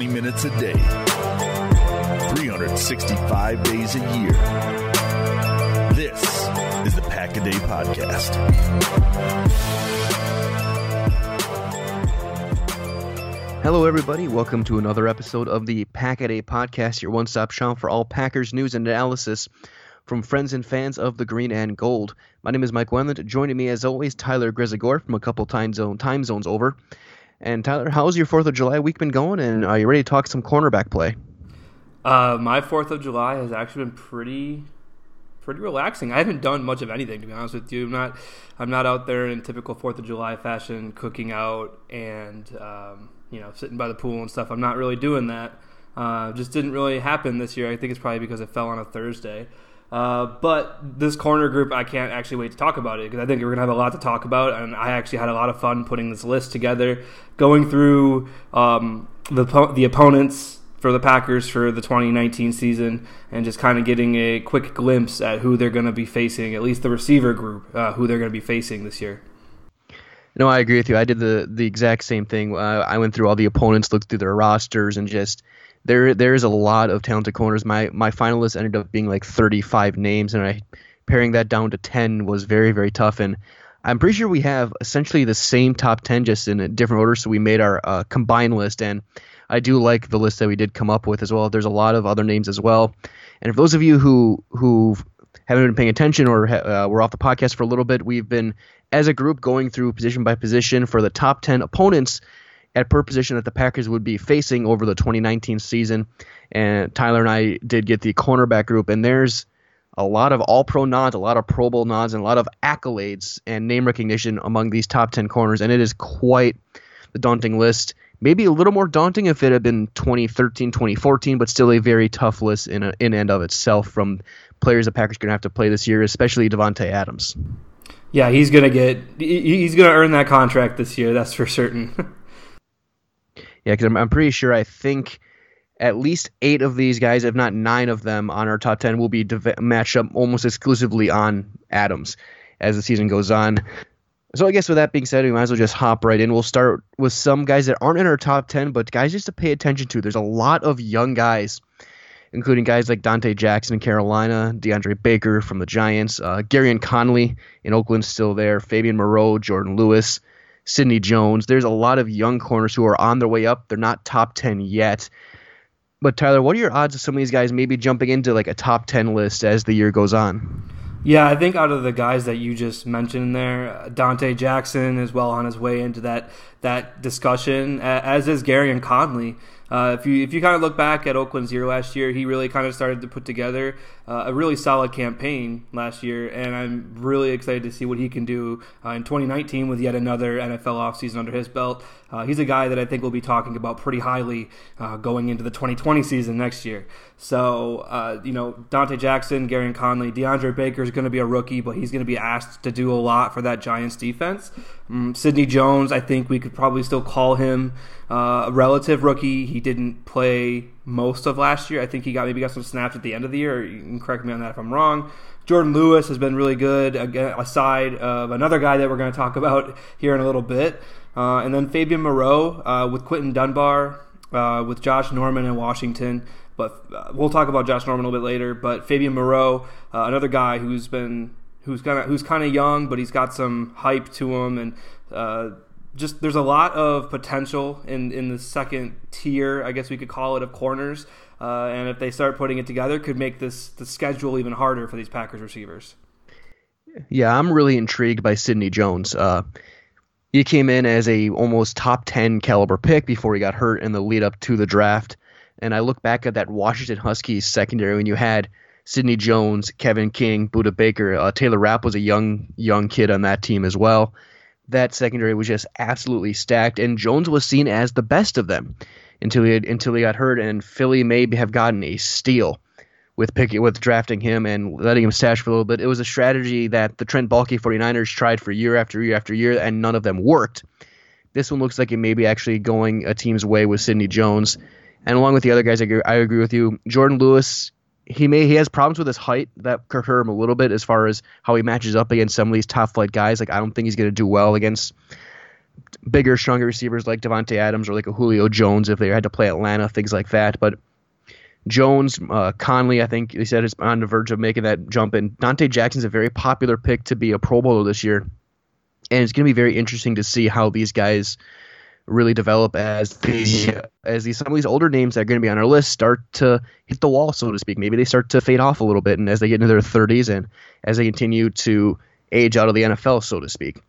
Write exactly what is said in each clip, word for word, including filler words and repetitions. twenty minutes a day, three hundred sixty-five days a year. This is the Pack a Day Podcast. Hello, everybody. Welcome to another episode of the Pack a Day Podcast, your one-stop shop for all Packers news and analysis from friends and fans of the green and gold. My name is Mike Wendlandt. Joining me, as always, Tyler Grzegorek from a couple time zone time zones over. And Tyler, how's your fourth of July week been going, and are you ready to talk some cornerback play? Uh, my fourth of July has actually been pretty pretty relaxing. I haven't done much of anything, to be honest with you. I'm not, I'm not out there in typical fourth of July fashion, cooking out and um, you know, sitting by the pool and stuff. I'm not really doing that. Uh, just didn't really happen this year. I think it's probably because it fell on a Thursday. Uh, but this corner group, I can't actually wait to talk about it because I think we're going to have a lot to talk about, and I actually had a lot of fun putting this list together, going through um, the the opponents for the Packers for the twenty nineteen season and just kind of getting a quick glimpse at who they're going to be facing, at least the receiver group, uh, who they're going to be facing this year. No, I agree with you. I did the, the exact same thing. Uh, I went through all the opponents, looked through their rosters, and just – There, there is a lot of talented corners. My, my finalists ended up being like thirty-five names, and I paring that down to ten was very, very tough. And I'm pretty sure we have essentially the same top ten, just in a different order. So we made our uh, combined list, and I do like the list that we did come up with as well. There's a lot of other names as well. And for those of you who who haven't been paying attention or uh, were off the podcast for a little bit, we've been as a group going through position by position for the top ten opponents at per position that the Packers would be facing over the twenty nineteen season. And Tyler and I did get the cornerback group, and there's a lot of all-pro nods, a lot of Pro Bowl nods, and a lot of accolades and name recognition among these top ten corners, and it is quite the daunting list. Maybe a little more daunting if it had been twenty thirteen, twenty fourteen, but still a very tough list in, a, in and of itself from players the Packers are going to have to play this year, especially Davante Adams. Yeah, he's going to get – he's going to earn that contract this year, that's for certain. Yeah, because I'm, I'm pretty sure I think at least eight of these guys, if not nine of them on our top ten, will be dev- matched up almost exclusively on Adams as the season goes on. So I guess with that being said, we might as well just hop right in. We'll start with some guys that aren't in our top ten, but guys just to pay attention to. There's a lot of young guys, including guys like Donte Jackson, Carolina, DeAndre Baker from the Giants, uh, Gareon Conley in Oakland, still there, Fabian Moreau, Jordan Lewis, Sidney Jones. There's a lot of young corners who are on their way up. They're not top ten yet. But Tyler, what are your odds of some of these guys maybe jumping into like a top ten list as the year goes on? Yeah, I think out of the guys that you just mentioned there, Donte Jackson is well on his way into that that discussion, as is Gareon Conley. Uh, if you if you kind of look back at Oakland's year last year, he really kind of started to put together uh, a really solid campaign last year, and I'm really excited to see what he can do uh, in twenty nineteen with yet another N F L offseason under his belt. Uh, he's a guy that I think we'll be talking about pretty highly uh, going into the twenty twenty season next year. So, uh, you know, Donte Jackson, Gareon Conley, DeAndre Baker is going to be a rookie, but he's going to be asked to do a lot for that Giants defense. Um, Sidney Jones, I think we could probably still call him uh, a relative rookie. He didn't play most of last year. I think he got maybe got some snaps at the end of the year. You can correct me on that if I'm wrong. Jordan Lewis has been really good, again, aside of another guy that we're going to talk about here in a little bit. Uh, and then Fabian Moreau uh, with Quentin Dunbar, uh, with Josh Norman in Washington. But uh, we'll talk about Josh Norman a little bit later. But Fabian Moreau, uh, another guy who's been who's kind of who's kind of young, but he's got some hype to him, and uh, just there's a lot of potential in, in the second tier, I guess we could call it, of corners. Uh, and if they start putting it together, could make this the schedule even harder for these Packers receivers. Yeah, I'm really intrigued by Sidney Jones. Uh, he came in as a almost top ten caliber pick before he got hurt in the lead up to the draft. And I look back at that Washington Huskies secondary when you had Sidney Jones, Kevin King, Buda Baker. Uh, Taylor Rapp was a young young kid on that team as well. That secondary was just absolutely stacked, and Jones was seen as the best of them until he had, until he got hurt, and Philly may have gotten a steal with picking with drafting him and letting him stash for a little bit. It was a strategy that the Trent Baalke 49ers tried for year after year after year, and none of them worked. This one looks like it may be actually going a team's way with Sidney Jones. And along with the other guys, I agree, I agree with you. Jordan Lewis, he may he has problems with his height that could hurt him a little bit as far as how he matches up against some of these top flight guys. Like, I don't think he's going to do well against bigger, stronger receivers like Davante Adams or like a Julio Jones if they had to play Atlanta, things like that. But Jones, uh, Conley, I think they said, is on the verge of making that jump. And Donte Jackson's a very popular pick to be a Pro Bowler this year. And it's going to be very interesting to see how these guys really develop as these, as these, some of these older names that are going to be on our list start to hit the wall, so to speak. Maybe they start to fade off a little bit, and as they get into their thirties and as they continue to age out of the N F L, so to speak.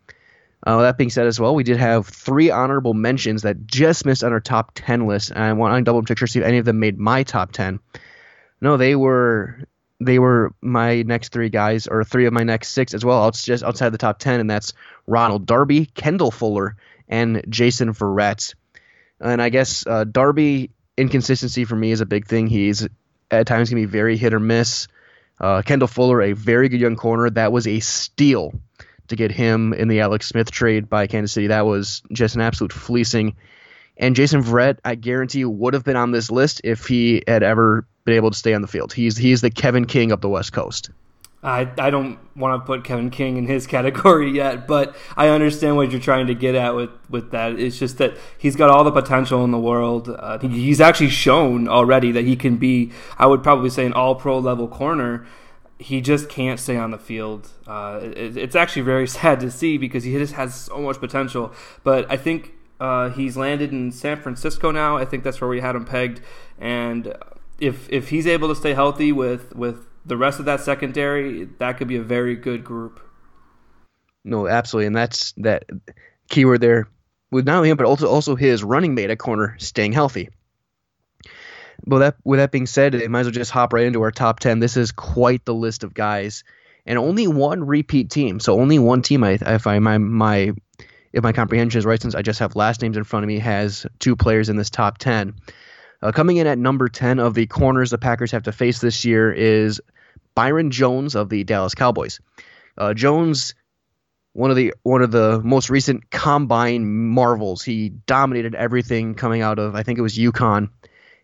Uh, that being said as well, we did have three honorable mentions that just missed on our top ten list. And I want to double check to see if any of them made my top ten. No, they were they were my next three guys, or three of my next six as well. It's just outside the top ten, and that's Ronald Darby, Kendall Fuller, and Jason Verrett. And I guess uh, Darby, inconsistency for me is a big thing. He's at times going to be very hit or miss. Uh, Kendall Fuller, a very good young corner. That was a steal to get him in the Alex Smith trade by Kansas City. That was just an absolute fleecing. And Jason Verrett, I guarantee you, would have been on this list if he had ever been able to stay on the field. He's he's the Kevin King of the West Coast. I, I don't want to put Kevin King in his category yet, but I understand what you're trying to get at with, with that. It's just that he's got all the potential in the world. Uh, he's actually shown already that he can be, I would probably say, an all-pro level corner. He just can't stay on the field. Uh, it, it's actually very sad to see because he just has so much potential. But I think uh, he's landed in San Francisco now. I think that's where we had him pegged. And if if he's able to stay healthy with, with the rest of that secondary, that could be a very good group. No, absolutely. And that's that keyword there with not only him, but also, also his running mate at corner staying healthy. Well, that, with that being said, it might as well just hop right into our top ten. This is quite the list of guys, and only one repeat team. So only one team, I, if I my my if my comprehension is right, since I just have last names in front of me, has two players in this top ten. Uh, coming in at number ten of the corners the Packers have to face this year is Byron Jones of the Dallas Cowboys. Uh, Jones, one of the one of the most recent combine marvels. He dominated everything coming out of, I think it was UConn.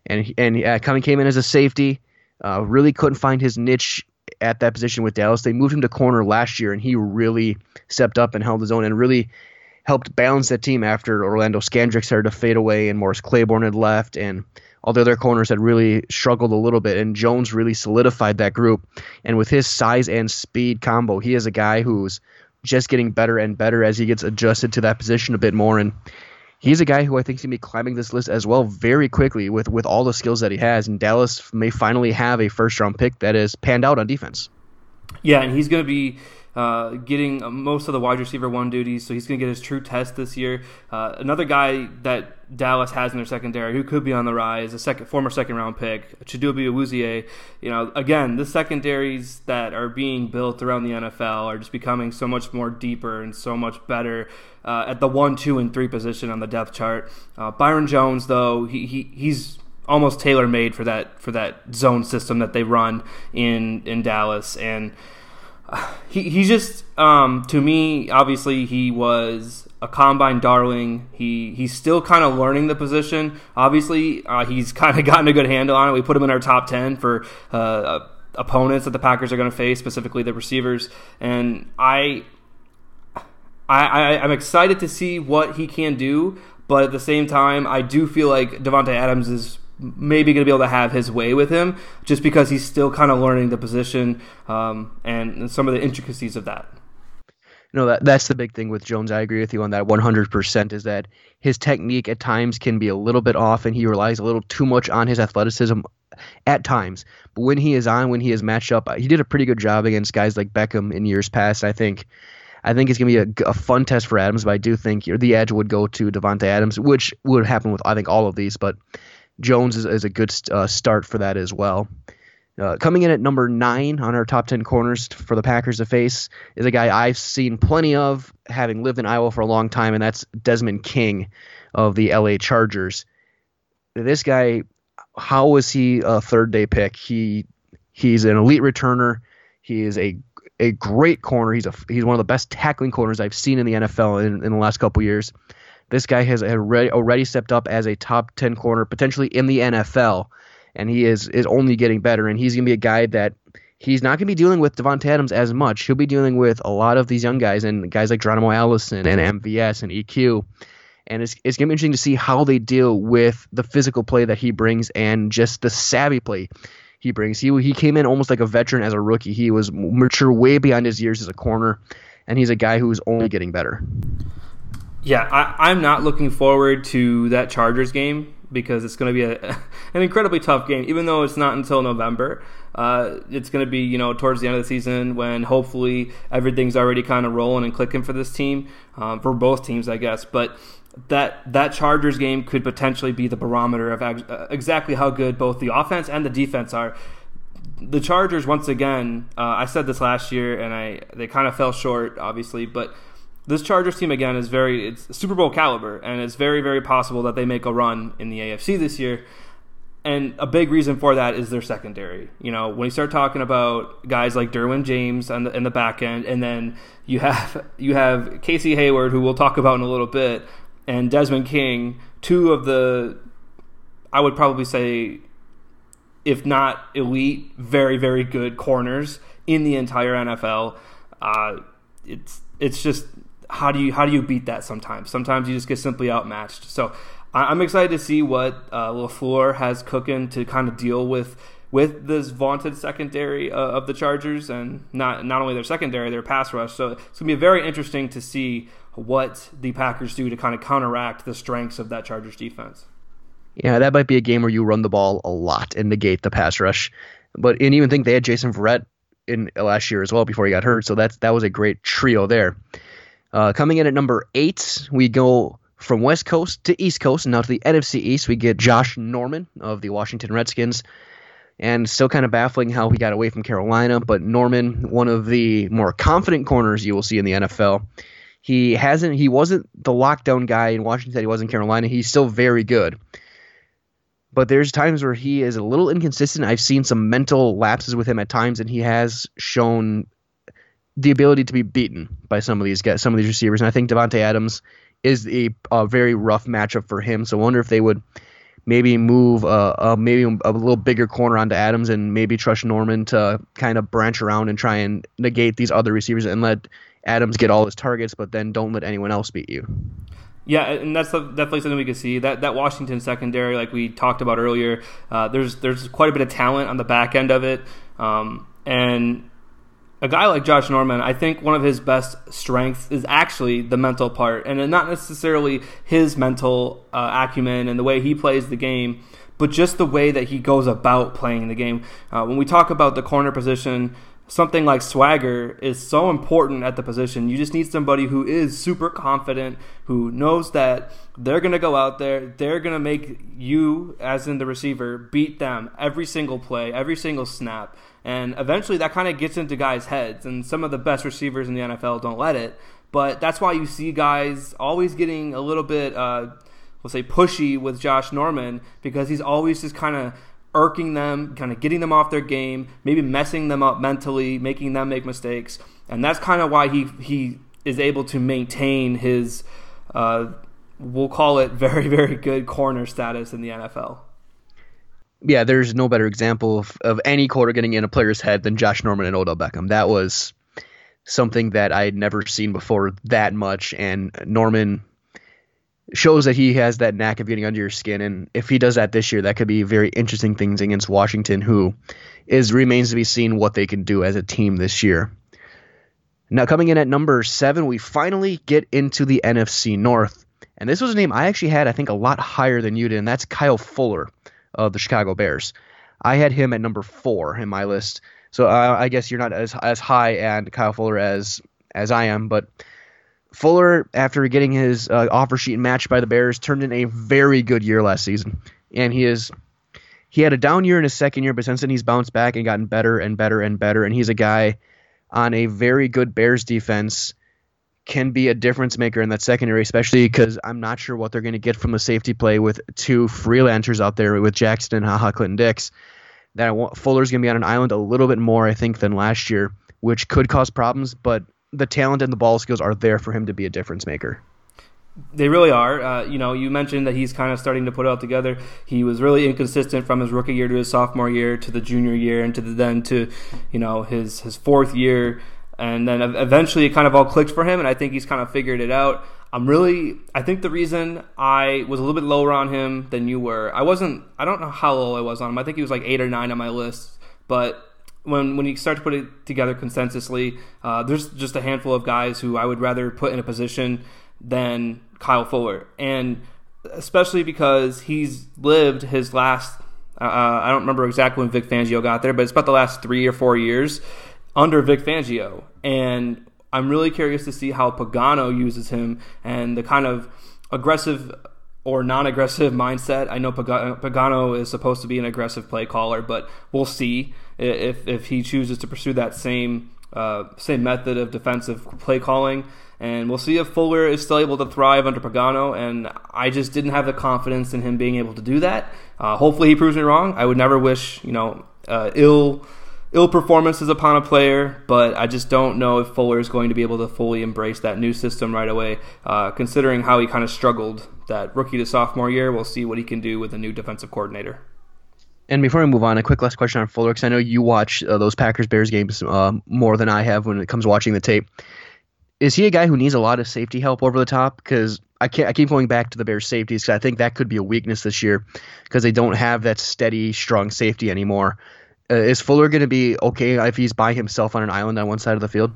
And and uh, Conley came in as a safety, uh, really couldn't find his niche at that position with Dallas. They moved him to corner last year, and he really stepped up and held his own and really helped balance that team after Orlando Scandrick started to fade away and Morris Claiborne had left, and all the other corners had really struggled a little bit, and Jones really solidified that group. And with his size and speed combo, he is a guy who's just getting better and better as he gets adjusted to that position a bit more, and he's a guy who I think is going to be climbing this list as well very quickly with, with all the skills that he has, and Dallas may finally have a first-round pick that is panned out on defense. Yeah, and he's going to be uh, getting most of the wide receiver one duties, so he's going to get his true test this year. Uh, another guy that Dallas has in their secondary who could be on the rise, a second former second-round pick, Chidobe Awuzie. You know, again, the secondaries that are being built around the N F L are just becoming so much more deeper and so much better Uh, at the one, two, and three position on the depth chart. Uh, Byron Jones, though, he, he he's almost tailor-made for that for that zone system that they run in in Dallas, and uh, he he just um, to me, obviously, he was a combine darling. He he's still kind of learning the position. Obviously, uh, he's kind of gotten a good handle on it. We put him in our top ten for uh, opponents that the Packers are going to face, specifically the receivers, and I. I, I, I'm excited to see what he can do, but at the same time, I do feel like Davante Adams is maybe going to be able to have his way with him just because he's still kind of learning the position um, and, and some of the intricacies of that. No, that that's the big thing with Jones. I agree with you on that one hundred percent is that his technique at times can be a little bit off, and he relies a little too much on his athleticism at times. But when he is on, when he is matched up, he did a pretty good job against guys like Beckham in years past, I think. I think it's going to be a, a fun test for Adams, but I do think the edge would go to Davante Adams, which would happen with, I think, all of these. But Jones is, is a good st- uh, start for that as well. Uh, coming in at number nine on our top ten corners for the Packers to face is a guy I've seen plenty of, having lived in Iowa for a long time, and that's Desmond King of the L A Chargers. This guy, how was he a third-day pick? He He's an elite returner. He is a A great corner. He's a he's one of the best tackling corners I've seen in the N F L in, in the last couple years. This guy has already, already stepped up as a top ten corner, potentially in the N F L, and he is is only getting better. And he's going to be a guy that he's not going to be dealing with Davante Adams as much. He'll be dealing with a lot of these young guys and guys like Geronimo Allison and M V S and E Q. And it's it's going to be interesting to see how they deal with the physical play that he brings and just the savvy play he brings. He he came in almost like a veteran as a rookie. He was mature way beyond his years as a corner, and he's a guy who's only getting better. Yeah, I, I'm not looking forward to that Chargers game because it's going to be a, an incredibly tough game, even though it's not until November. Uh, it's going to be, you know, towards the end of the season when hopefully everything's already kind of rolling and clicking for this team, um, for both teams, I guess. But that that Chargers game could potentially be the barometer of ex- exactly how good both the offense and the defense are. The Chargers, once again, uh, I said this last year, and I they kind of fell short, obviously, but this Chargers team, again, is very, it's Super Bowl caliber, and it's very, very possible that they make a run in the A F C this year. And a big reason for that is their secondary. You know, when you start talking about guys like Derwin James on the, in the back end, and then you have you have Casey Hayward, who we'll talk about in a little bit, and Desmond King, two of the, I would probably say, if not elite, very, very good corners in the entire N F L. Uh, it's it's just... How do you how do you beat that sometimes? Sometimes you just get simply outmatched. So I'm excited to see what uh, LaFleur has cooking to kind of deal with with this vaunted secondary uh, of the Chargers, and not not only their secondary, their pass rush. So it's going to be very interesting to see what the Packers do to kind of counteract the strengths of that Chargers defense. Yeah, that might be a game where you run the ball a lot and negate the pass rush. But and even think they had Jason Verrett in last year as well before he got hurt. So that's that was a great trio there. Uh, coming in at number eight, we go from West Coast to East Coast, and now to the N F C East, we get Josh Norman of the Washington Redskins. And still kind of baffling how he got away from Carolina, but Norman, one of the more confident corners you will see in the N F L. He hasn't, he wasn't the lockdown guy in Washington that he was in Carolina. He's still very good. But there's times where he is a little inconsistent. I've seen some mental lapses with him at times, and he has shown the ability to be beaten by some of these guys, some of these receivers. And I think Davante Adams is a, a very rough matchup for him. So I wonder if they would maybe move uh, uh, maybe a little bigger corner onto Adams and maybe trust Norman to kind of branch around and try and negate these other receivers and let Adams get all his targets, but then don't let anyone else beat you. Yeah, and that's definitely something we can see. That that Washington secondary, like we talked about earlier, uh, there's, there's quite a bit of talent on the back end of it. Um, and... A guy like Josh Norman, I think one of his best strengths is actually the mental part, and not necessarily his mental uh, acumen and the way he plays the game, but just the way that he goes about playing the game. Uh, when we talk about the corner position, something like swagger is so important at the position. You just need somebody who is super confident, who knows that they're going to go out there, they're going to make you, as in the receiver, beat them every single play, every single snap. And eventually that kind of gets into guys' heads, and some of the best receivers in the N F L don't let it. But that's why you see guys always getting a little bit, uh, we'll say, pushy with Josh Norman, because he's always just kind of irking them, kind of getting them off their game, maybe messing them up mentally, making them make mistakes. And that's kind of why he, he is able to maintain his, uh, we'll call it, very, very good corner status in the N F L. Yeah, there's no better example of, of any quarter getting in a player's head than Josh Norman and Odell Beckham. That was something that I had never seen before that much, and Norman shows that he has that knack of getting under your skin, and if he does that this year, that could be very interesting things against Washington, who is remains to be seen what they can do as a team this year. Now, coming in at number seven, we finally get into the N F C North, and this was a name I actually had, I think, a lot higher than you did, and that's Kyle Fuller of the Chicago Bears. I had him at number four in my list, so uh, I guess you're not as as high on Kyle Fuller as as I am, but Fuller, after getting his uh, offer sheet matched by the Bears, turned in a very good year last season, and he is he had a down year in his second year, but since then he's bounced back and gotten better and better and better, and he's a guy on a very good Bears defense, can be a difference maker in that secondary, especially because I'm not sure what they're going to get from the safety play with two freelancers out there with Jackson and Haha Clinton Dix. That Fuller's going to be on an island a little bit more, I think, than last year, which could cause problems, but the talent and the ball skills are there for him to be a difference maker. They really are. Uh, you know, you mentioned that he's kind of starting to put it all together. He was really inconsistent from his rookie year to his sophomore year to the junior year and to the, then to, you know, his, his fourth year. And then eventually it kind of all clicked for him, and I think he's kind of figured it out. I'm really, I think the reason I was a little bit lower on him than you were, I wasn't, I don't know how low I was on him. I think he was like eight or nine on my list. But when when you start to put it together consensusly, uh, there's just a handful of guys who I would rather put in a position than Kyle Fuller. And especially because he's lived his last, uh, I don't remember exactly when Vic Fangio got there, but it's about the last three or four years under Vic Fangio. And I'm really curious to see how Pagano uses him and the kind of aggressive or non-aggressive mindset. I know Pagano is supposed to be an aggressive play caller, but we'll see if if he chooses to pursue that same uh, same method of defensive play calling. And we'll see if Fuller is still able to thrive under Pagano, and I just didn't have the confidence in him being able to do that. Uh, hopefully he proves me wrong. I would never wish, you know, uh, ill... ill performances upon a player, but I just don't know if Fuller is going to be able to fully embrace that new system right away, uh, considering how he kind of struggled that rookie to sophomore year. We'll see what he can do with a new defensive coordinator. And before we move on, a quick last question on Fuller, because I know you watch uh, those Packers-Bears games uh, more than I have when it comes to watching the tape. Is he a guy who needs a lot of safety help over the top? Because I can't, I keep going back to the Bears' safeties, because I think that could be a weakness this year, because they don't have that steady, strong safety anymore. Uh, is Fuller going to be okay if he's by himself on an island on one side of the field?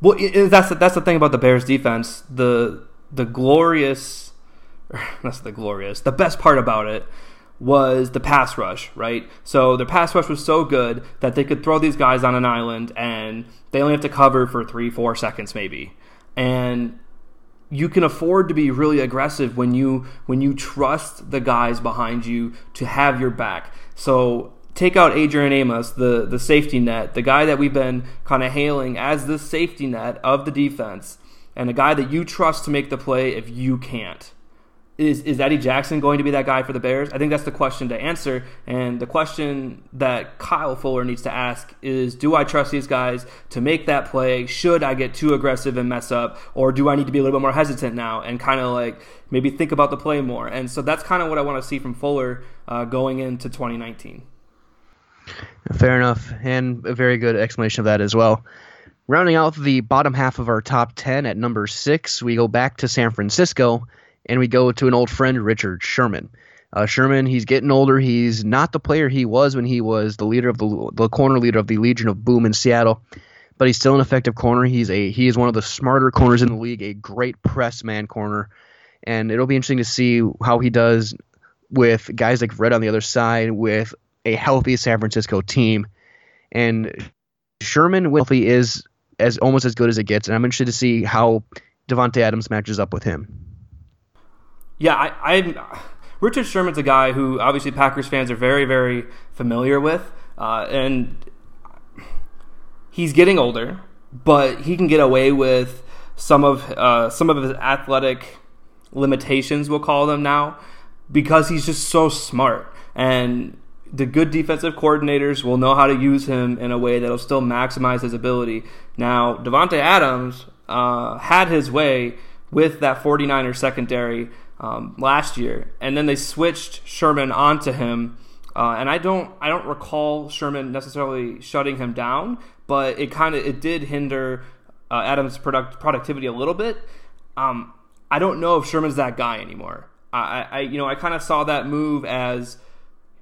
Well, it, that's the, that's the thing about the Bears' defense. The the glorious, that's the glorious. The best part about it was the pass rush, right? So the pass rush was so good that they could throw these guys on an island and they only have to cover for three, four seconds maybe, and you can afford to be really aggressive when you when you trust the guys behind you to have your back. So take out Adrian Amos, the, the safety net, the guy that we've been kind of hailing as the safety net of the defense, and a guy that you trust to make the play if you can't. Is is Eddie Jackson going to be that guy for the Bears? I think that's the question to answer, and the question that Kyle Fuller needs to ask is, do I trust these guys to make that play? Should I get too aggressive and mess up, or do I need to be a little bit more hesitant now and kind of like maybe think about the play more? And so that's kind of what I want to see from Fuller uh, going into twenty nineteen. Fair enough, and a very good explanation of that as well. Rounding out the bottom half of our top ten at number six, we go back to San Francisco, and we go to an old friend, Richard Sherman. Uh, Sherman, he's getting older. He's not the player he was when he was the leader of the, the corner leader of the Legion of Boom in Seattle, but he's still an effective corner. He's a he is one of the smarter corners in the league, a great press man corner, and it'll be interesting to see how he does with guys like Red on the other side, with a healthy San Francisco team. And Sherman with healthy is as almost as good as it gets, and I'm interested to see how Davante Adams matches up with him. Yeah, I, I Richard Sherman's a guy who obviously Packers fans are very, very familiar with, uh, and he's getting older, but he can get away with some of uh, some of his athletic limitations, we'll call them now, because he's just so smart. And the good defensive coordinators will know how to use him in a way that will still maximize his ability. Now, Davante Adams uh, had his way with that 49er secondary um, last year, and then they switched Sherman onto him. Uh, and I don't, I don't recall Sherman necessarily shutting him down, but it kind of it did hinder uh, Adams' product productivity a little bit. Um, I don't know if Sherman's that guy anymore. I, I you know, I kind of saw that move as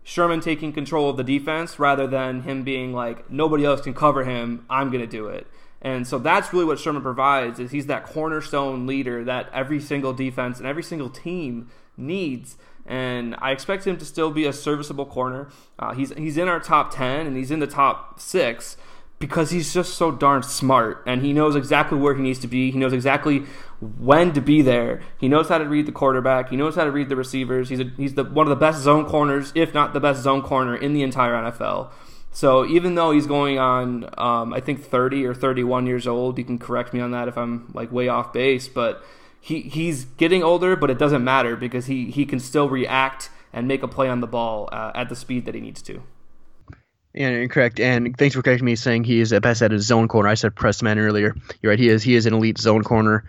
Sherman taking control of the defense rather than him being like, nobody else can cover him, I'm going to do it. And so that's really what Sherman provides, is he's that cornerstone leader that every single defense and every single team needs. And I expect him to still be a serviceable corner. Uh, he's he's in our top ten, and he's in the top six because he's just so darn smart, and he knows exactly where he needs to be. He knows exactly when to be there. He knows how to read the quarterback. He knows how to read the receivers. He's a, he's the one of the best zone corners, if not the best zone corner in the entire N F L. So even though he's going on, um, I think thirty or thirty-one years old, you can correct me on that if I'm like way off base, but he he's getting older, but it doesn't matter because he, he can still react and make a play on the ball uh, at the speed that he needs to. Yeah, incorrect. And thanks for correcting me saying he is at best at his zone corner. I said press man earlier. You're right. He is. He is an elite zone corner.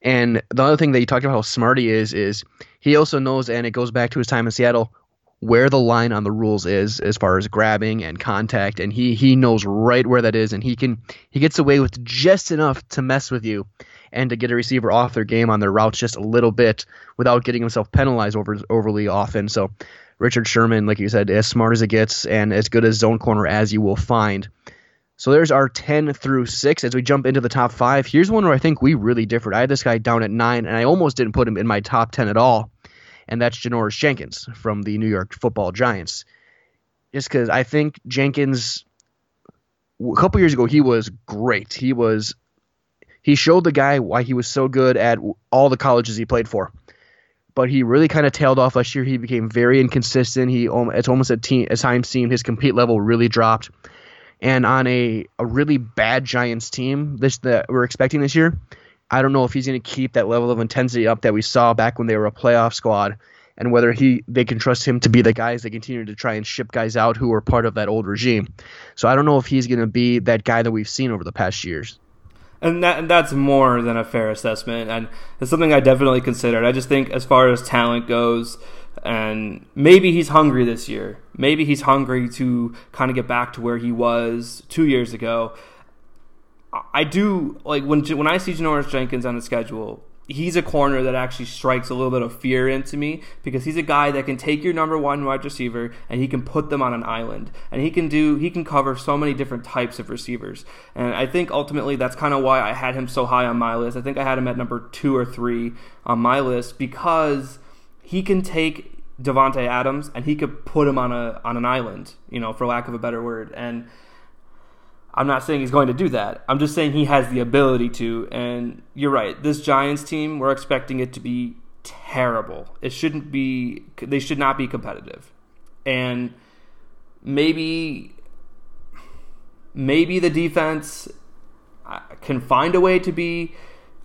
And the other thing that you talked about how smart he is, is he also knows, and it goes back to his time in Seattle, where the line on the rules is as far as grabbing and contact. And he he knows right where that is. And he can he gets away with just enough to mess with you. and to get a receiver off their game on their routes just a little bit without getting himself penalized over, overly often. So Richard Sherman, like you said, as smart as it gets and as good as zone corner as you will find. So there's our ten through six. As we jump into the top five, here's one where I think we really differed. I had this guy down at nine, and I almost didn't put him in my top ten at all, and that's Janoris Jenkins from the New York Football Giants. Just because I think Jenkins, a couple years ago, he was great. He was he showed the guy why he was so good at all the colleges he played for. But he really kind of tailed off last year. He became very inconsistent. He it's almost at, te- at times seemed his compete level really dropped. And on a, a really bad Giants team this, that we're expecting this year, I don't know if he's going to keep that level of intensity up that we saw back when they were a playoff squad, and whether he they can trust him to be the guys that continue to try and ship guys out who are part of that old regime. So I don't know if he's going to be that guy that we've seen over the past years. And that and that's more than a fair assessment, and it's something I definitely considered. I just think as far as talent goes, and maybe he's hungry this year. Maybe he's hungry to kind of get back to where he was two years ago. I do, like, when when I see Janoris Jenkins on the schedule, he's a corner that actually strikes a little bit of fear into me, because he's a guy that can take your number one wide receiver and he can put them on an island, and he can do he can cover so many different types of receivers. And I think ultimately that's kind of why I had him so high on my list. I think I had him at number two or three on my list, because he can take Davante Adams and he could put him on a on an island, you know, for lack of a better word. And I'm not saying he's going to do that. I'm just saying he has the ability to. And you're right. This Giants team, we're expecting it to be terrible. It shouldn't be. They should not be competitive. And maybe, maybe the defense can find a way to be.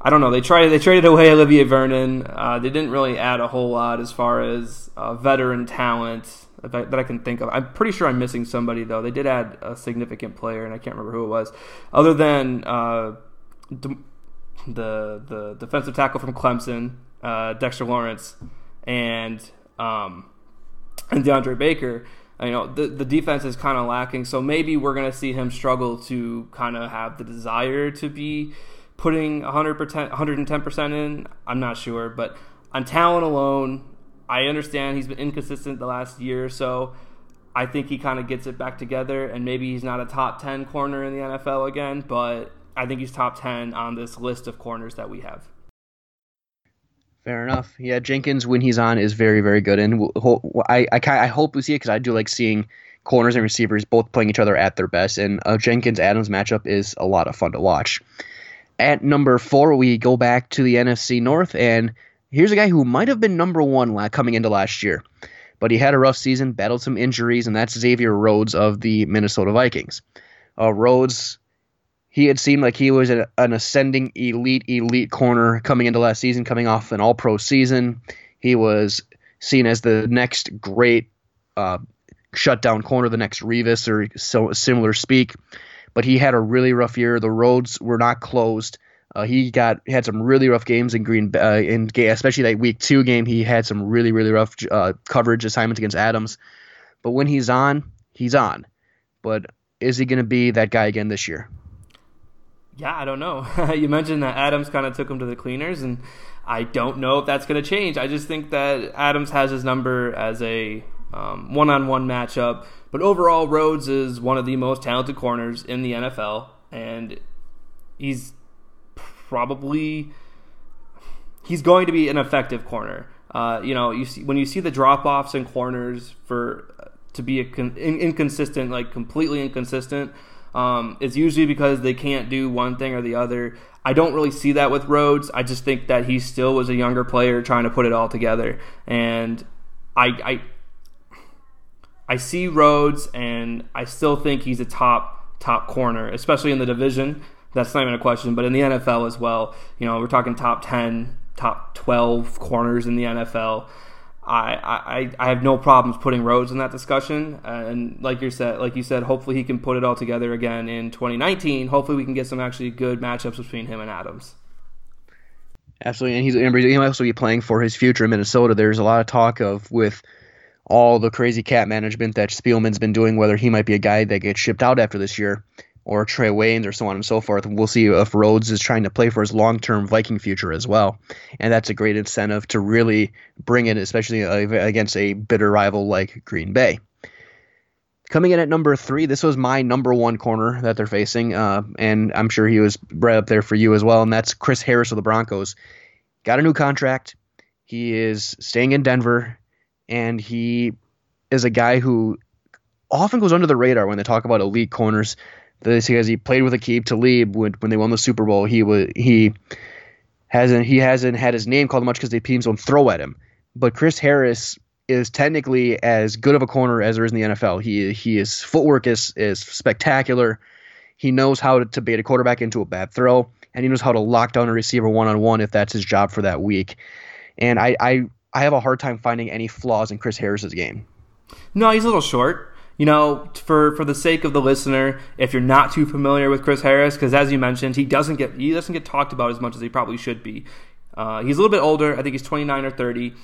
I don't know. They tried. They traded away Olivier Vernon. Uh, they didn't really add a whole lot as far as uh, veteran talent that I can think of. I'm pretty sure I'm missing somebody, though. They did add a significant player, and I can't remember who it was. Other than uh, the the defensive tackle from Clemson, uh, Dexter Lawrence, and um, and DeAndre Baker, you know, the the defense is kind of lacking. So maybe we're going to see him struggle to kind of have the desire to be putting one hundred percent, one hundred ten percent in. I'm not sure, but on talent alone, I understand he's been inconsistent the last year or so. I think he kind of gets it back together, and maybe he's not a top ten corner in the N F L again, but I think he's top ten on this list of corners that we have. Fair enough. Yeah, Jenkins, when he's on, is very, very good. And we'll, we'll, I, I, I hope we see it, because I do like seeing corners and receivers both playing each other at their best, and a Jenkins-Adams matchup is a lot of fun to watch. At number four, we go back to the N F C North, and here's a guy who might have been number one coming into last year, but he had a rough season, battled some injuries, and that's Xavier Rhodes of the Minnesota Vikings. Uh, Rhodes, he had seemed like he was an, an ascending elite, elite corner coming into last season, coming off an all-pro season. He was seen as the next great uh, shutdown corner, the next Revis or so similar speak, but he had a really rough year. The roads were not closed. Uh, he got had some really rough games in Green Bay, uh, in, especially that week two game. He had some really, really rough uh, coverage assignments against Adams. But when he's on, he's on. But is he going to be that guy again this year? Yeah, I don't know. You mentioned that Adams kind of took him to the cleaners, and I don't know if that's going to change. I just think that Adams has his number as a um, one-on-one matchup. But overall, Rhodes is one of the most talented corners in the N F L, and he's probably he's going to be an effective corner. Uh, you know, you see, when you see the drop-offs in corners for uh, to be a con- in- inconsistent, like completely inconsistent, um, it's usually because they can't do one thing or the other. I don't really see that with Rhodes. I just think that he still was a younger player trying to put it all together, and I I, I see Rhodes, and I still think he's a top top corner, especially in the division. That's not even a question, but in the N F L as well, you know, we're talking top ten, top twelve corners in the N F L. I, I, I have no problems putting Rhodes in that discussion. And like you said, like you said, hopefully he can put it all together again in twenty nineteen. Hopefully we can get some actually good matchups between him and Adams. Absolutely, and he's he might also be playing for his future in Minnesota. There's a lot of talk of with all the crazy cap management that Spielman's been doing, whether he might be a guy that gets shipped out after this year, or Trae Waynes or so on and so forth. We'll see if Rhodes is trying to play for his long-term Viking future as well. And that's a great incentive to really bring it, especially against a bitter rival like Green Bay. Coming in at number three, this was my number one corner that they're facing, uh, and I'm sure he was right up there for you as well, and that's Chris Harris of the Broncos. Got a new contract. He is staying in Denver, and he is a guy who often goes under the radar when they talk about elite corners. This because he played with Aqib Talib when, when they won the Super Bowl. He was he hasn't he hasn't had his name called much because the teams don't throw at him. But Chris Harris is technically as good of a corner as there is in the N F L. He he his footwork is is spectacular. He knows how to, to bait a quarterback into a bad throw, and he knows how to lock down a receiver one on one if that's his job for that week. And I I I have a hard time finding any flaws in Chris Harris's game. No, he's a little short. You know, for, for the sake of the listener, if you're not too familiar with Chris Harris, because as you mentioned, he doesn't get he doesn't get talked about as much as he probably should be. Uh, he's a little bit older. I think he's twenty-nine or thirty.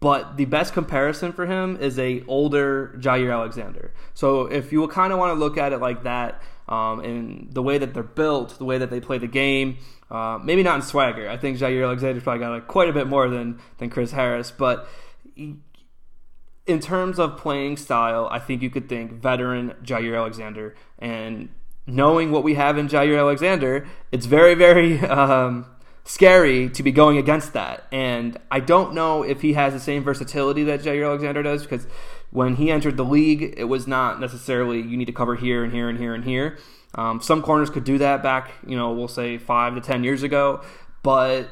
But the best comparison for him is a older Jaire Alexander. So if you kind of want to look at it like that, um, and the way that they're built, the way that they play the game, uh, maybe not in swagger. I think Jaire Alexander probably got like quite a bit more than than Chris Harris. But he, in terms of playing style, I think you could think veteran Jaire Alexander. And knowing what we have in Jaire Alexander, it's very, very... Um, scary to be going against that. And I don't know if he has the same versatility that Jaire Alexander does, because when he entered the league, it was not necessarily you need to cover here and here and here and here. Um, some corners could do that back, you know, we'll say five to ten years ago, but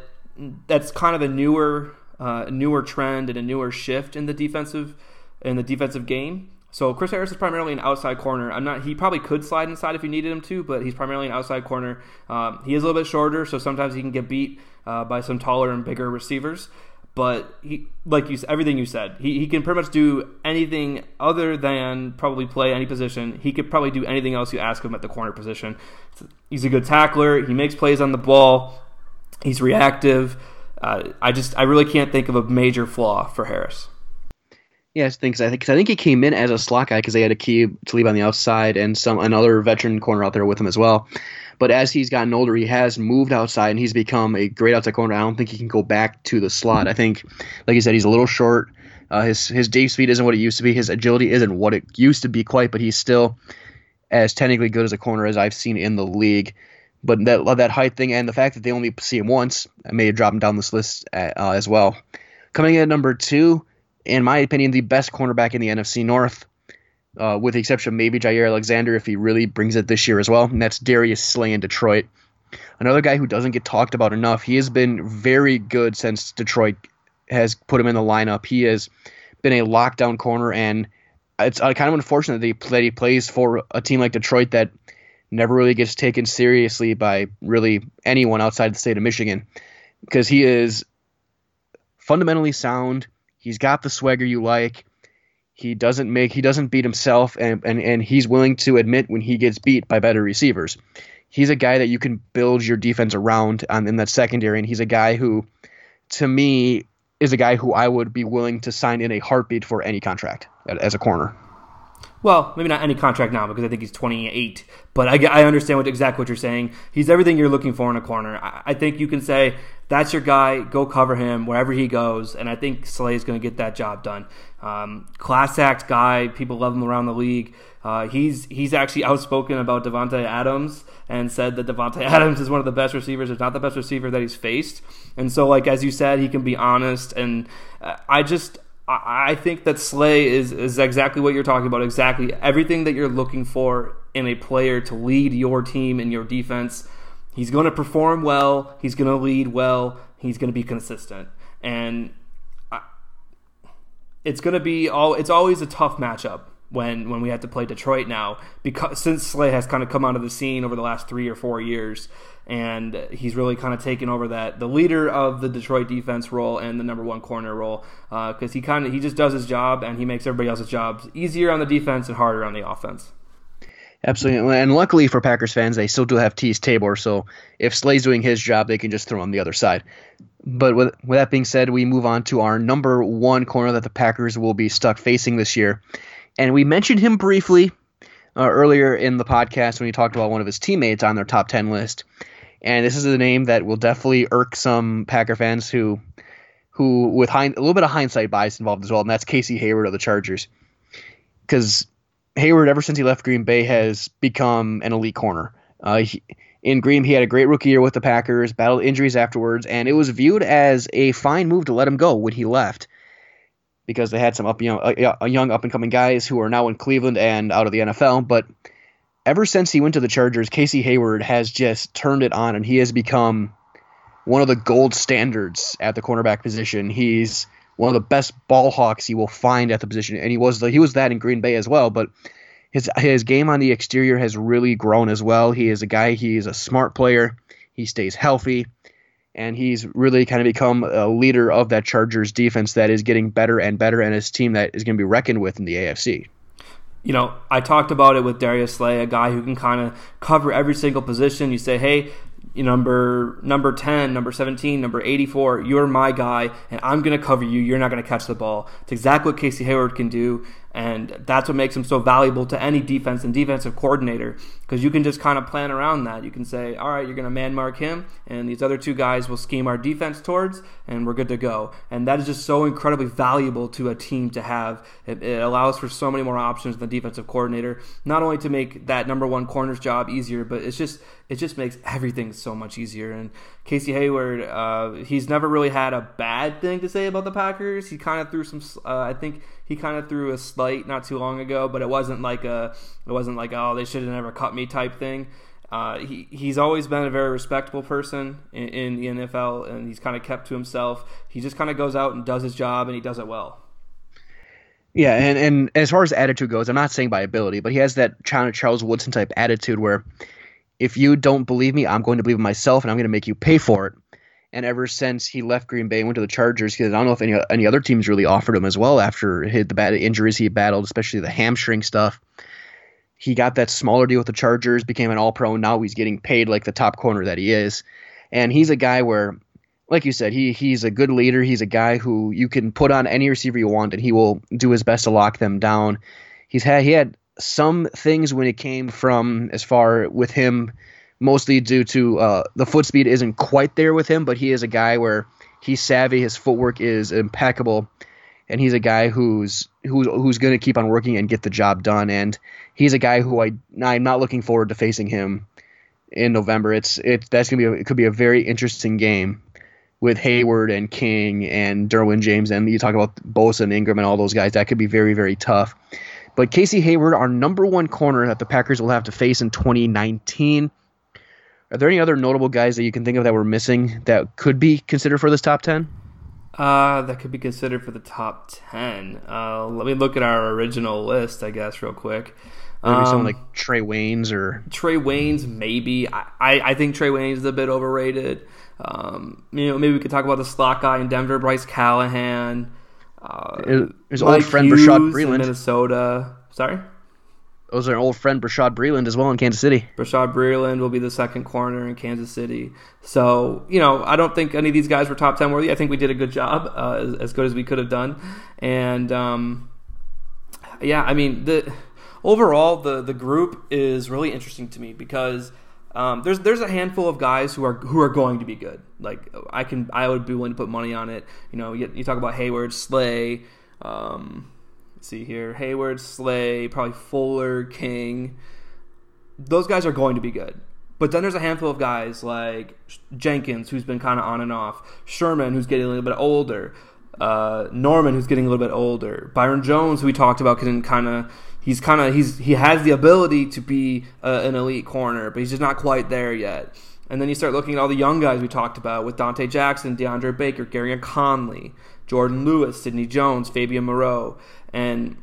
that's kind of a newer uh, newer trend and a newer shift in the defensive in the defensive game. So Chris Harris is primarily an outside corner. I'm not. He probably could slide inside if you needed him to, but he's primarily an outside corner. Um, he is a little bit shorter, so sometimes he can get beat uh, by some taller and bigger receivers. But he, like you, everything you said, he, he can pretty much do anything other than probably play any position. He could probably do anything else you ask him at the corner position. He's a good tackler. He makes plays on the ball. He's reactive. Uh, I just, I really can't think of a major flaw for Harris. Yes, thanks. I think I think he came in as a slot guy because they had Aqib Talib on the outside and some another veteran corner out there with him as well. But as he's gotten older, he has moved outside and he's become a great outside corner. I don't think he can go back to the slot. I think, like you said, he's a little short. Uh, his his deep speed isn't what it used to be. His agility isn't what it used to be quite. But he's still as technically good as a corner as I've seen in the league. But that that height thing and the fact that they only see him once may drop him down this list uh, as well. Coming in at number two. In my opinion, the best cornerback in the N F C North, uh, with the exception of maybe Jaire Alexander if he really brings it this year as well, and that's Darius Slay in Detroit. Another guy who doesn't get talked about enough. He has been very good since Detroit has put him in the lineup. He has been a lockdown corner, and it's kind of unfortunate that he, that he plays for a team like Detroit that never really gets taken seriously by really anyone outside the state of Michigan, because he is fundamentally sound. He's got the swagger you like. He doesn't make he doesn't beat himself, and, and and he's willing to admit when he gets beat by better receivers. He's a guy that you can build your defense around on, in that secondary, and he's a guy who, to me, is a guy who I would be willing to sign in a heartbeat for any contract as a corner. Well, maybe not any contract now because I think he's twenty-eight, but I, I understand what, exactly what you're saying. He's everything you're looking for in a corner. I, I think you can say, that's your guy, go cover him wherever he goes, and I think Slay is going to get that job done. Um, class act guy, people love him around the league. Uh, he's he's actually outspoken about Davante Adams and said that Davante Adams is one of the best receivers, if not the best receiver that he's faced. And so, like as you said, he can be honest, and I just... I think that Slay is, is exactly what you're talking about, exactly everything that you're looking for in a player to lead your team and your defense. He's going to perform well. He's going to lead well. He's going to be consistent. And I, it's going to be all. It's always a tough matchup when, when we have to play Detroit now, because since Slay has kind of come out of the scene over the last three or four years, and he's really kind of taken over that the leader of the Detroit defense role and the number one corner role, because uh, he kind of he just does his job and he makes everybody else's jobs easier on the defense and harder on the offense. Absolutely, and luckily for Packers fans, they still do have Tease Tabor, so if Slay's doing his job, they can just throw him the other side. But with, with that being said, we move on to our number one corner that the Packers will be stuck facing this year, and we mentioned him briefly uh, earlier in the podcast when he talked about one of his teammates on their top ten list. And this is a name that will definitely irk some Packer fans who, who with hind- a little bit of hindsight bias involved as well, and that's Casey Hayward of the Chargers. Because Hayward, ever since he left Green Bay, has become an elite corner. Uh, he, in Green, he had a great rookie year with the Packers, battled injuries afterwards, and it was viewed as a fine move to let him go when he left because they had some up, you know, a, a young up-and-coming guys who are now in Cleveland and out of the N F L. But ever since he went to the Chargers, Casey Hayward has just turned it on, and he has become one of the gold standards at the cornerback position. He's one of the best ball hawks you will find at the position, and he was the, he was that in Green Bay as well. But his his game on the exterior has really grown as well. He is a guy. He is a smart player. He stays healthy, and he's really kind of become a leader of that Chargers defense that is getting better and better, and his team that is going to be reckoned with in the A F C. You know, I talked about it with Darius Slay, a guy who can kind of cover every single position. You say, hey, Number number ten, number seventeen, number eighty-four, you're my guy, and I'm going to cover you. You're not going to catch the ball. It's exactly what Casey Hayward can do, and that's what makes him so valuable to any defense and defensive coordinator, because you can just kind of plan around that. You can say, all right, you're going to man-mark him, and these other two guys will scheme our defense towards, and we're good to go. And that is just so incredibly valuable to a team to have. It, it allows for so many more options than the defensive coordinator, not only to make that number one corner's job easier, but it's just it just makes everything so much easier. And Casey Hayward, uh, he's never really had a bad thing to say about the Packers. He kind of threw some, uh, I think he kind of threw a slight not too long ago, but it wasn't like a, it wasn't like, oh, they should have never cut me type thing. Uh, he he's always been a very respectable person in, in the N F L, and he's kind of kept to himself. He just kind of goes out and does his job, and he does it well. Yeah, and, and as far as attitude goes, I'm not saying by ability, but he has that Charles Woodson type attitude where, if you don't believe me, I'm going to believe in myself, and I'm going to make you pay for it. And ever since he left Green Bay and went to the Chargers, because I don't know if any any other teams really offered him as well after his, the bad injuries he battled, especially the hamstring stuff. He got that smaller deal with the Chargers, became an all-pro, and now he's getting paid like the top corner that he is. And he's a guy where, like you said, he he's a good leader. He's a guy who you can put on any receiver you want, and he will do his best to lock them down. He's had he had... some things when it came from as far with him, mostly due to uh, the foot speed isn't quite there with him, but he is a guy where he's savvy. His footwork is impeccable, and he's a guy who's who's who's going to keep on working and get the job done. And he's a guy who I I'm not looking forward to facing him in November. It's it that's gonna be a, it could be a very interesting game with Hayward and King and Derwin James, and you talk about Bosa and Ingram and all those guys. That could be very very tough. But Casey Hayward, our number one corner that the Packers will have to face in twenty nineteen. Are there any other notable guys that you can think of that we're missing that could be considered for this top ten? Uh, that could be considered for the top ten. Uh, let me look at our original list, I guess, real quick. Maybe um, something like Trae Waynes or... Trae Waynes, maybe. I, I, I think Trae Waynes is a bit overrated. Um, you know, maybe we could talk about the slot guy in Denver, Bryce Callahan. Uh, His old friend Bashaud Breeland, Minnesota. Sorry, those are old friend Bashaud Breeland as well in Kansas City. Bashaud Breeland will be the second corner in Kansas City. So you know, I don't think any of these guys were top ten worthy. I think we did a good job, uh, as, as good as we could have done. And um, yeah, I mean, the overall the the group is really interesting to me because um, there's there's a handful of guys who are who are going to be good. Like I can, I would be willing to put money on it. You know, you, you talk about Hayward, Slay. Um, let's see here, Hayward, Slay, probably Fuller, King. Those guys are going to be good. But then there's a handful of guys like Jenkins, who's been kind of on and off. Sherman, who's getting a little bit older. Uh, Norman, who's getting a little bit older. Byron Jones, who we talked about, couldn't kind of. He's kind of he's he has the ability to be uh, an elite corner, but he's just not quite there yet. And then you start looking at all the young guys we talked about with Donte Jackson, DeAndre Baker, Gareon Conley, Jordan Lewis, Sidney Jones, Fabian Moreau. And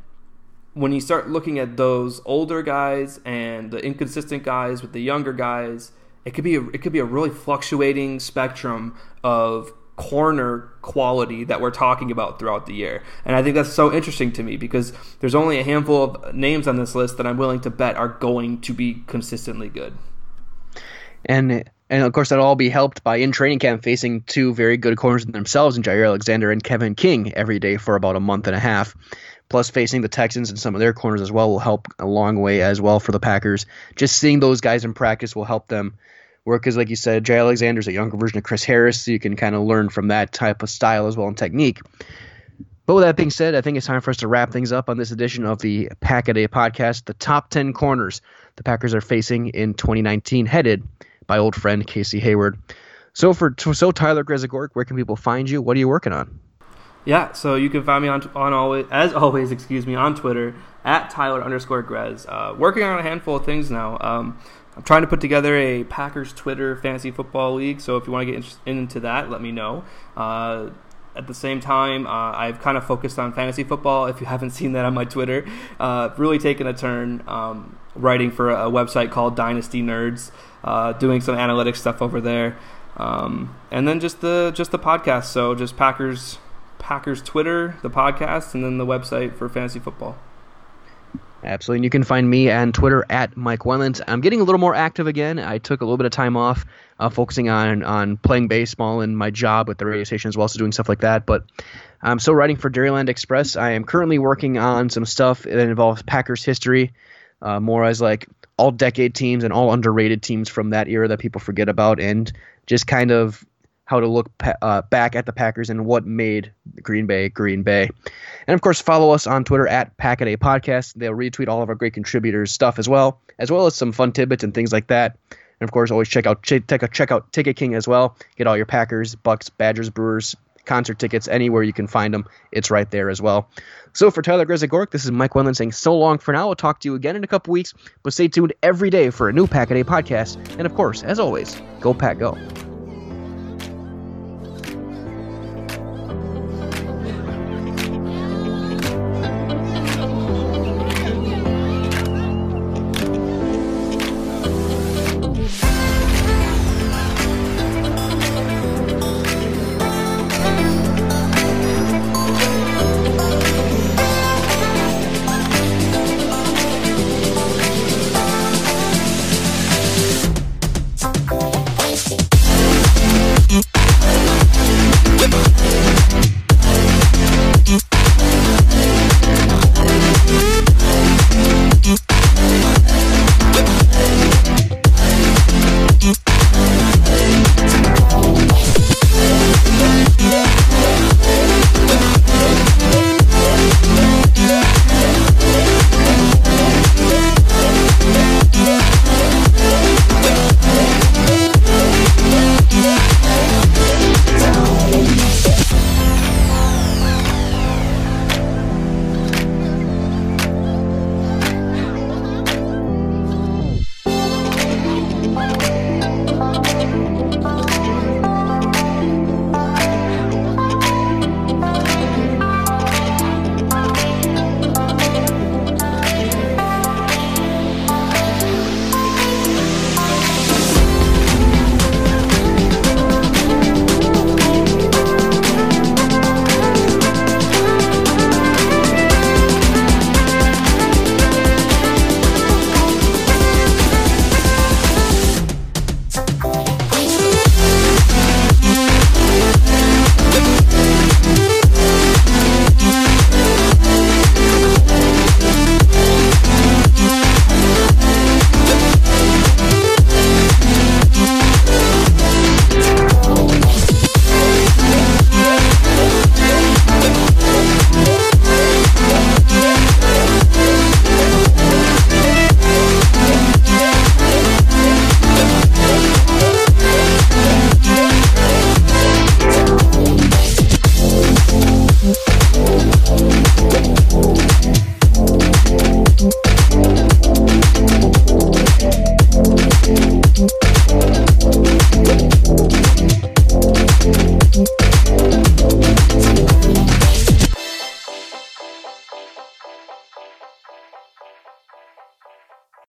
when you start looking at those older guys and the inconsistent guys with the younger guys, it could be a, it could be a really fluctuating spectrum of corner quality that we're talking about throughout the year. And I think that's so interesting to me because there's only a handful of names on this list that I'm willing to bet are going to be consistently good. And and of course that'll all be helped by in training camp facing two very good corners in themselves in Jaire Alexander and Kevin King every day for about a month and a half. plus facing the Texans and some of their corners as well will help a long way as well for the Packers. Just seeing those guys in practice will help them work, because like you said, Jaire Alexander's a younger version of Chris Harris, so you can kind of learn from that type of style as well and technique. But with that being said, I think it's time for us to wrap things up on this edition of the Pack a Day podcast, the top ten corners the Packers are facing in twenty nineteen, headed by old friend Casey Hayward. So for so Tyler Grzegorek, where can people find you? What are you working on? Yeah, so you can find me on on always as always, excuse me, on Twitter at Tyler underscore Grez. Uh, working on a handful of things now. Um, I'm trying to put together a Packers Twitter fantasy football league. So if you want to get in, into that, let me know. Uh, At the same time, uh, I've kind of focused on fantasy football. If you haven't seen that on my Twitter, uh, really taken a turn um, writing for a website called Dynasty Nerds, uh, doing some analytics stuff over there, um, and then just the just the podcast. So just Packers Packers Twitter, the podcast, and then the website for fantasy football. Absolutely, and you can find me on Twitter at Mike Wendlandt. I'm getting a little more active again. I took a little bit of time off, uh, focusing on on playing baseball and my job at the radio station as well, so doing stuff like that. But I'm still writing for Dairyland Express. I am currently working on some stuff that involves Packers history, uh, more as like all-decade teams and all-underrated teams from that era that people forget about, and just kind of how to look uh, back at the Packers and what made Green Bay Green Bay. And, of course, follow us on Twitter at Packaday Podcast. They'll retweet all of our great contributors' stuff as well, as well as some fun tidbits and things like that. And, of course, always check out check out, check out Ticket King as well. Get all your Packers, Bucks, Badgers, Brewers, concert tickets, anywhere you can find them. It's right there as well. So for Tyler Grzegorek, this is Mike Wendlandt saying so long for now. We'll talk to you again in a couple weeks, but stay tuned every day for a new Packaday Podcast. And, of course, as always, go Pack Go.